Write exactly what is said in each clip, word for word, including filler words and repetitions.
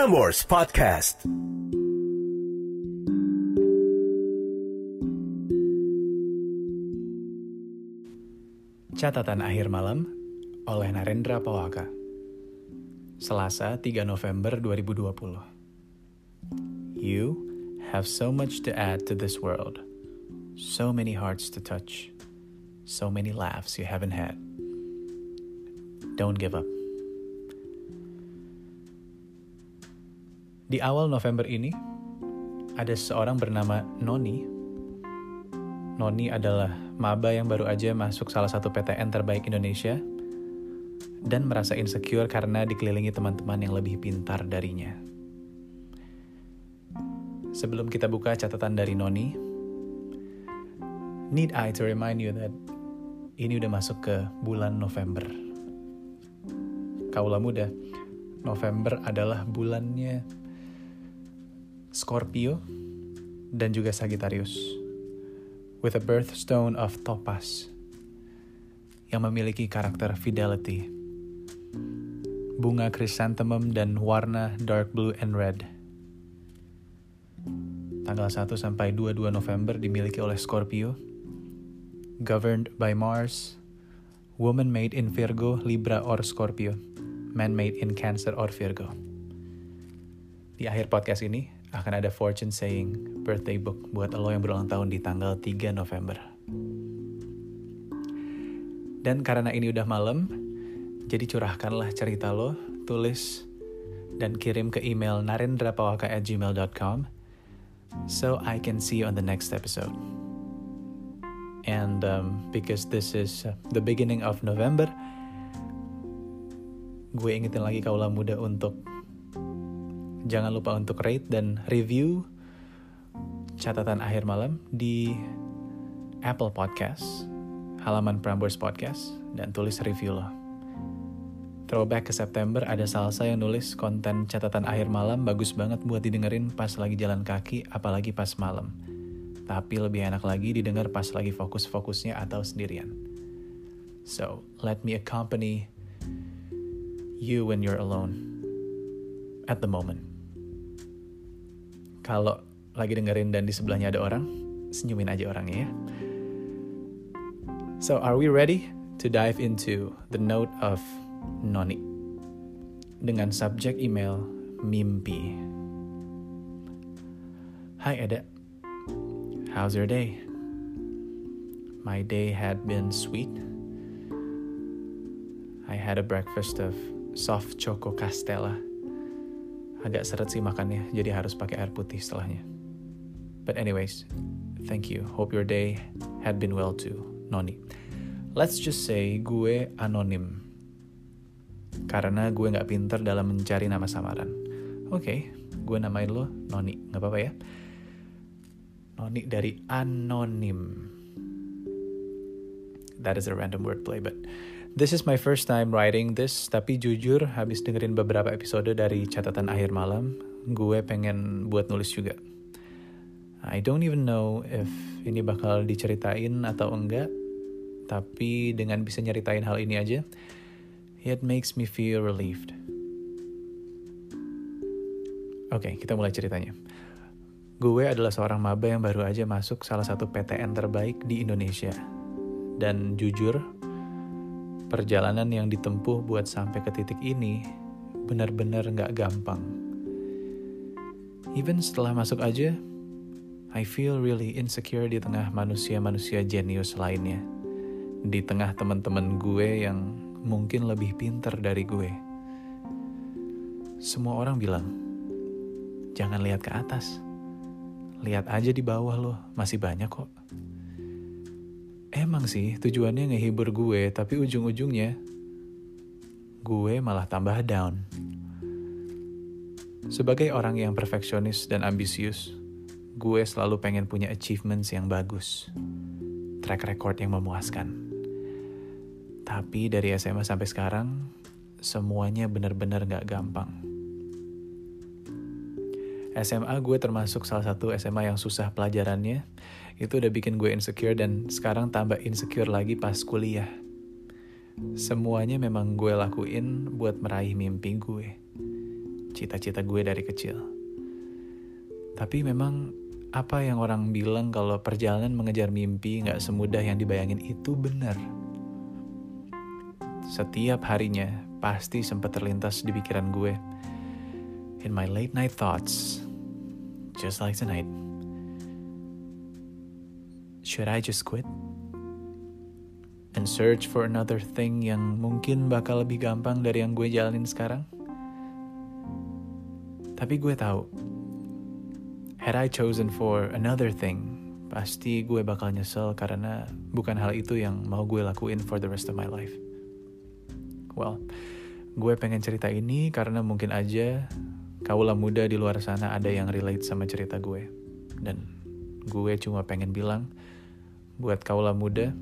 Prambors Podcast. Catatan Akhir Malam oleh Narendra Pawaka. Selasa tiga November dua ribu dua puluh. You have so much to add to this world. So many hearts to touch. So many laughs you haven't had. Don't give up. Di awal November ini, ada seorang bernama Noni. Noni adalah maba yang baru aja masuk salah satu P T N terbaik Indonesia dan merasa insecure karena dikelilingi teman-teman yang lebih pintar darinya. Sebelum kita buka catatan dari Noni, need I to remind you that ini udah masuk ke bulan November. Kaula muda, November adalah bulannya Scorpio dan juga Sagittarius with a birthstone of Topaz yang memiliki karakter fidelity, bunga chrysanthemum dan warna dark blue and red. Tanggal satu sampai dua puluh dua November dimiliki oleh Scorpio, governed by Mars, woman made in Virgo, Libra or Scorpio, man made in Cancer or Virgo. Di akhir podcast ini akan ada fortune saying birthday book buat lo yang berulang tahun di tanggal tiga November. Dan karena ini udah malam, jadi curahkanlah cerita lo, tulis dan kirim ke email narendrapawaka at gmail dot com so I can see you on the next episode. And um, because this is the beginning of November, gue ingetin lagi kaula muda untuk jangan lupa untuk rate dan review Catatan Akhir Malam di Apple Podcast, halaman Prambors Podcast, dan tulis review lo. Throwback ke September, ada Salsa yang nulis konten Catatan Akhir Malam bagus banget buat didengerin pas lagi jalan kaki, apalagi pas malam. Tapi lebih enak lagi didengar pas lagi fokus-fokusnya atau sendirian. So, let me accompany you when you're alone at the moment. Kalau lagi dengerin dan di sebelahnya ada orang, senyumin aja orangnya ya. So, are we ready to dive into the note of Noni dengan subjek email mimpi. Hi Eda, how's your day? My day had been sweet. I had a breakfast of soft choco castella. Agak seret sih makannya, jadi harus pakai air putih setelahnya. But anyways, thank you. Hope your day had been well too, Noni. Let's just say gue anonim. Karena gue gak pinter dalam mencari nama samaran. Oke, okay, gue namain lo Noni, gak apa-apa ya. Noni dari anonim. That is a random wordplay, but this is my first time writing this, tapi jujur habis dengerin beberapa episode dari Catatan Akhir Malam, gue pengen buat nulis juga. I don't even know if ini bakal diceritain atau enggak, tapi dengan bisa nyeritain hal ini aja, it makes me feel relieved. Oke, okay, kita mulai ceritanya. Gue adalah seorang maba yang baru aja masuk salah satu P T N terbaik di Indonesia. Dan jujur, perjalanan yang ditempuh buat sampai ke titik ini benar-benar gak gampang. Even setelah masuk aja, I feel really insecure di tengah manusia-manusia jenius lainnya. Di tengah teman-teman gue yang mungkin lebih pintar dari gue. Semua orang bilang, jangan lihat ke atas. Lihat aja di bawah lo, masih banyak kok. Emang sih tujuannya ngehibur gue, tapi ujung-ujungnya gue malah tambah down. Sebagai orang yang perfeksionis dan ambisius, gue selalu pengen punya achievements yang bagus, track record yang memuaskan. Tapi dari S M A sampai sekarang, semuanya benar-benar gak gampang. S M A gue termasuk salah satu S M A yang susah pelajarannya. Itu udah bikin gue insecure dan sekarang tambah insecure lagi pas kuliah. Semuanya memang gue lakuin buat meraih mimpi gue. cita-cita gue dari kecil. Tapi memang apa yang orang bilang kalau perjalanan mengejar mimpi gak semudah yang dibayangin itu benar. Setiap harinya pasti sempat terlintas di pikiran gue, in my late night thoughts, just like tonight, should I just quit? And search for another thing yang mungkin bakal lebih gampang dari yang gue jalanin sekarang. Tapi gue tahu, had I chosen for another thing, pasti gue bakal nyesel karena bukan hal itu yang mau gue lakuin for the rest of my life. Well, gue pengen cerita ini karena mungkin aja kaula muda di luar sana ada yang relate sama cerita gue. Dan gue cuma pengen bilang, buat kaula muda,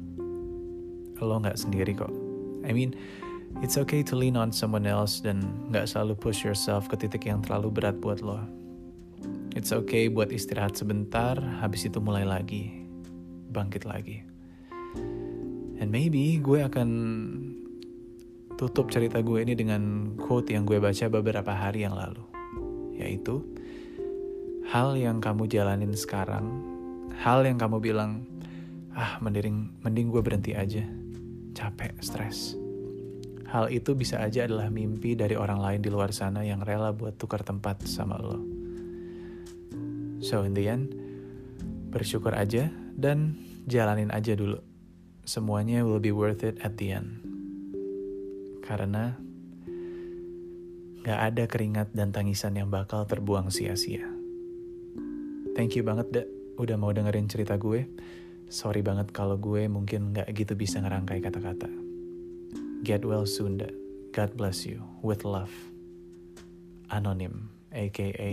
lo gak sendiri kok. I mean, it's okay to lean on someone else dan gak selalu push yourself ke titik yang terlalu berat buat lo. It's okay buat istirahat sebentar, habis itu mulai lagi, bangkit lagi. And maybe gue akan tutup cerita gue ini dengan quote yang gue baca beberapa hari yang lalu, yaitu, hal yang kamu jalanin sekarang, hal yang kamu bilang, ah mending, mending gue berhenti aja, capek, stres. Hal itu bisa aja adalah mimpi dari orang lain di luar sana yang rela buat tukar tempat sama lo. So in the end, bersyukur aja dan jalanin aja dulu. Semuanya will be worth it at the end. Karena gak ada keringat dan tangisan yang bakal terbuang sia-sia. Thank you banget Dak, udah mau dengerin cerita gue. Sorry banget kalau gue mungkin gak gitu bisa ngerangkai kata-kata. Get well soon, Da. God bless you. With love. Anonim, a k a.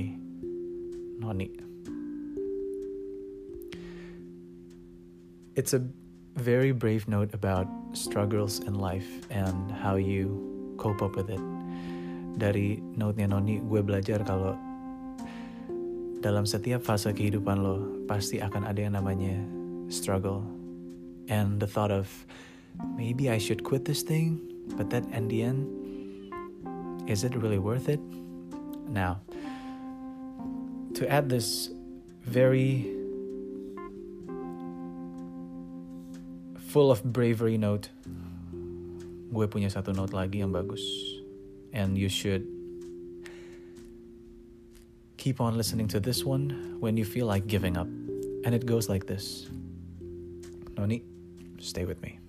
Noni. It's a very brave note about struggles in life and how you cope up with it. Dari note-nya Noni, gue belajar kalau dalam setiap fase kehidupan lo, pasti akan ada yang namanya struggle, and the thought of maybe I should quit this thing, but that in the end, is it really worth it? Now, to add this very full of bravery note, gue punya satu note lagi yang bagus, and you should keep on listening to this one when you feel like giving up, and it goes like this. Noni, stay with me.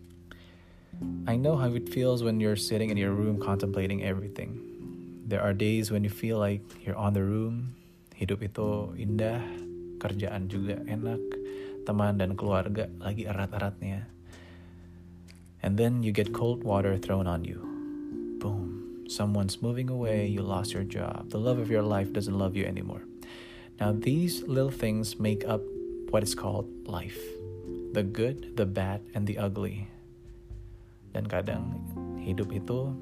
I know how it feels when you're sitting in your room contemplating everything. There are days when you feel like you're on the room. Hidup itu indah, kerjaan juga enak, teman dan keluarga lagi erat-eratnya. And then you get cold water thrown on you. Boom. Someone's moving away, you lost your job. The love of your life doesn't love you anymore. Now these little things make up what is called life. The good, the bad, and the ugly. Dan kadang hidup itu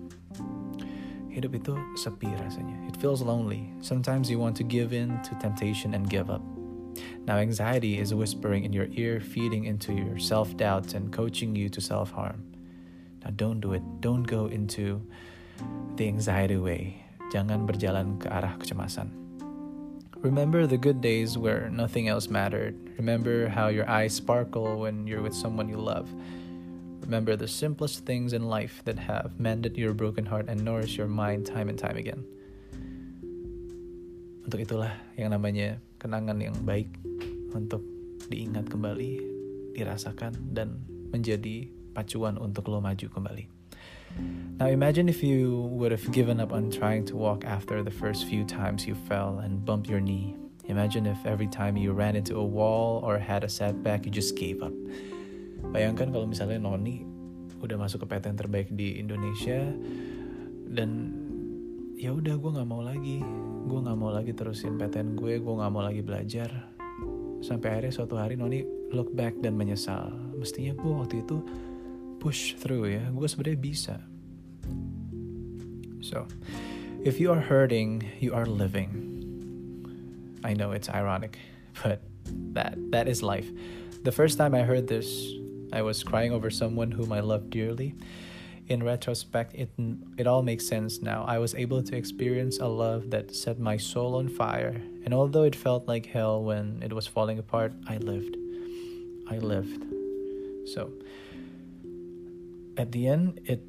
hidup itu sepi rasanya. It feels lonely. Sometimes you want to give in to temptation and give up. Now anxiety is whispering in your ear, feeding into your self-doubts and coaching you to self-harm. Now don't do it. Don't go into the anxiety way. Jangan berjalan ke arah kecemasan. Remember the good days where nothing else mattered. Remember how your eyes sparkle when you're with someone you love. Remember the simplest things in life that have mended your broken heart and nourished your mind time and time again. Untuk itulah yang namanya kenangan yang baik untuk diingat kembali, dirasakan, dan menjadi pacuan untuk lo maju kembali. Now imagine if you would have given up on trying to walk after the first few times you fell and bumped your knee. Imagine if every time you ran into a wall or had a setback, you just gave up. Bayangkan kalau misalnya Noni udah masuk ke P T N terbaik di Indonesia dan ya udah gue nggak mau lagi, gue nggak mau lagi terusin P T N gue, gue nggak mau lagi belajar. Sampai akhirnya suatu hari Noni look back dan menyesal. Mestinya gue waktu itu push through ya, gue sebenarnya bisa. So, if you are hurting, you are living. I know it's ironic, but that that is life. The first time I heard this, I was crying over someone whom I loved dearly. In retrospect, it it all makes sense now. I was able to experience a love that set my soul on fire. And although it felt like hell when it was falling apart, I lived. I lived. So, at the end, it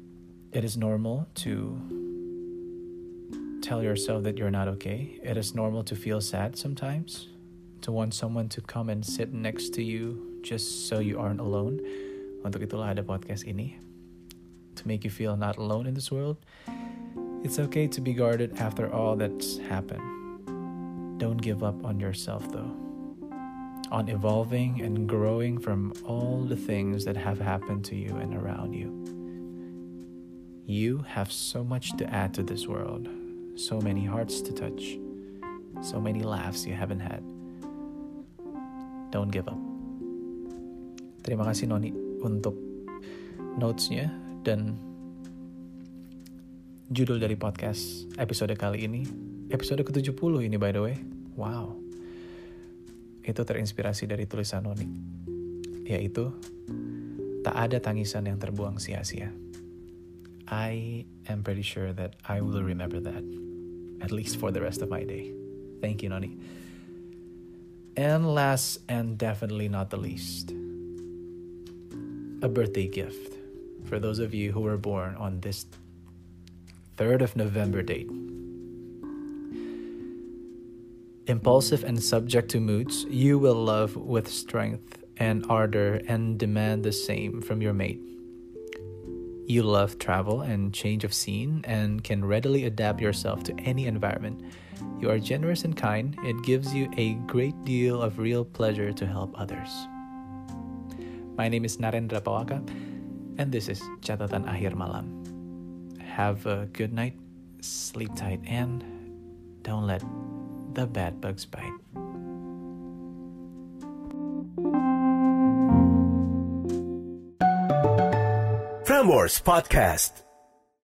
it is normal to tell yourself that you're not okay. It is normal to feel sad sometimes, to want someone to come and sit next to you just so you aren't alone. Untuk itulah ada podcast ini, to make you feel not alone in this world. It's okay to be guarded after all that's happened. Don't give up on yourself though. On evolving and growing from all the things that have happened to you and around you. You have so much to add to this world. So many hearts to touch. So many laughs you haven't had. Don't give up. Terima kasih Noni untuk notes-nya dan judul dari podcast episode kali ini. Episode ke tujuh puluh ini by the way. Wow. Itu terinspirasi dari tulisan Noni. Yaitu, tak ada tangisan yang terbuang sia-sia. I am pretty sure that I will remember that. At least for the rest of my day. Thank you, Noni. And last and definitely not the least, a birthday gift for those of you who were born on this third of November date. Impulsive and subject to moods, you will love with strength and ardor and demand the same from your mate. You love travel and change of scene and can readily adapt yourself to any environment. You are generous and kind. It gives you a great deal of real pleasure to help others. My name is Narendra Pawaka, and this is Catatan Akhir Malam. Have a good night, sleep tight, and don't let the bad bugs bite. Prambors Podcast.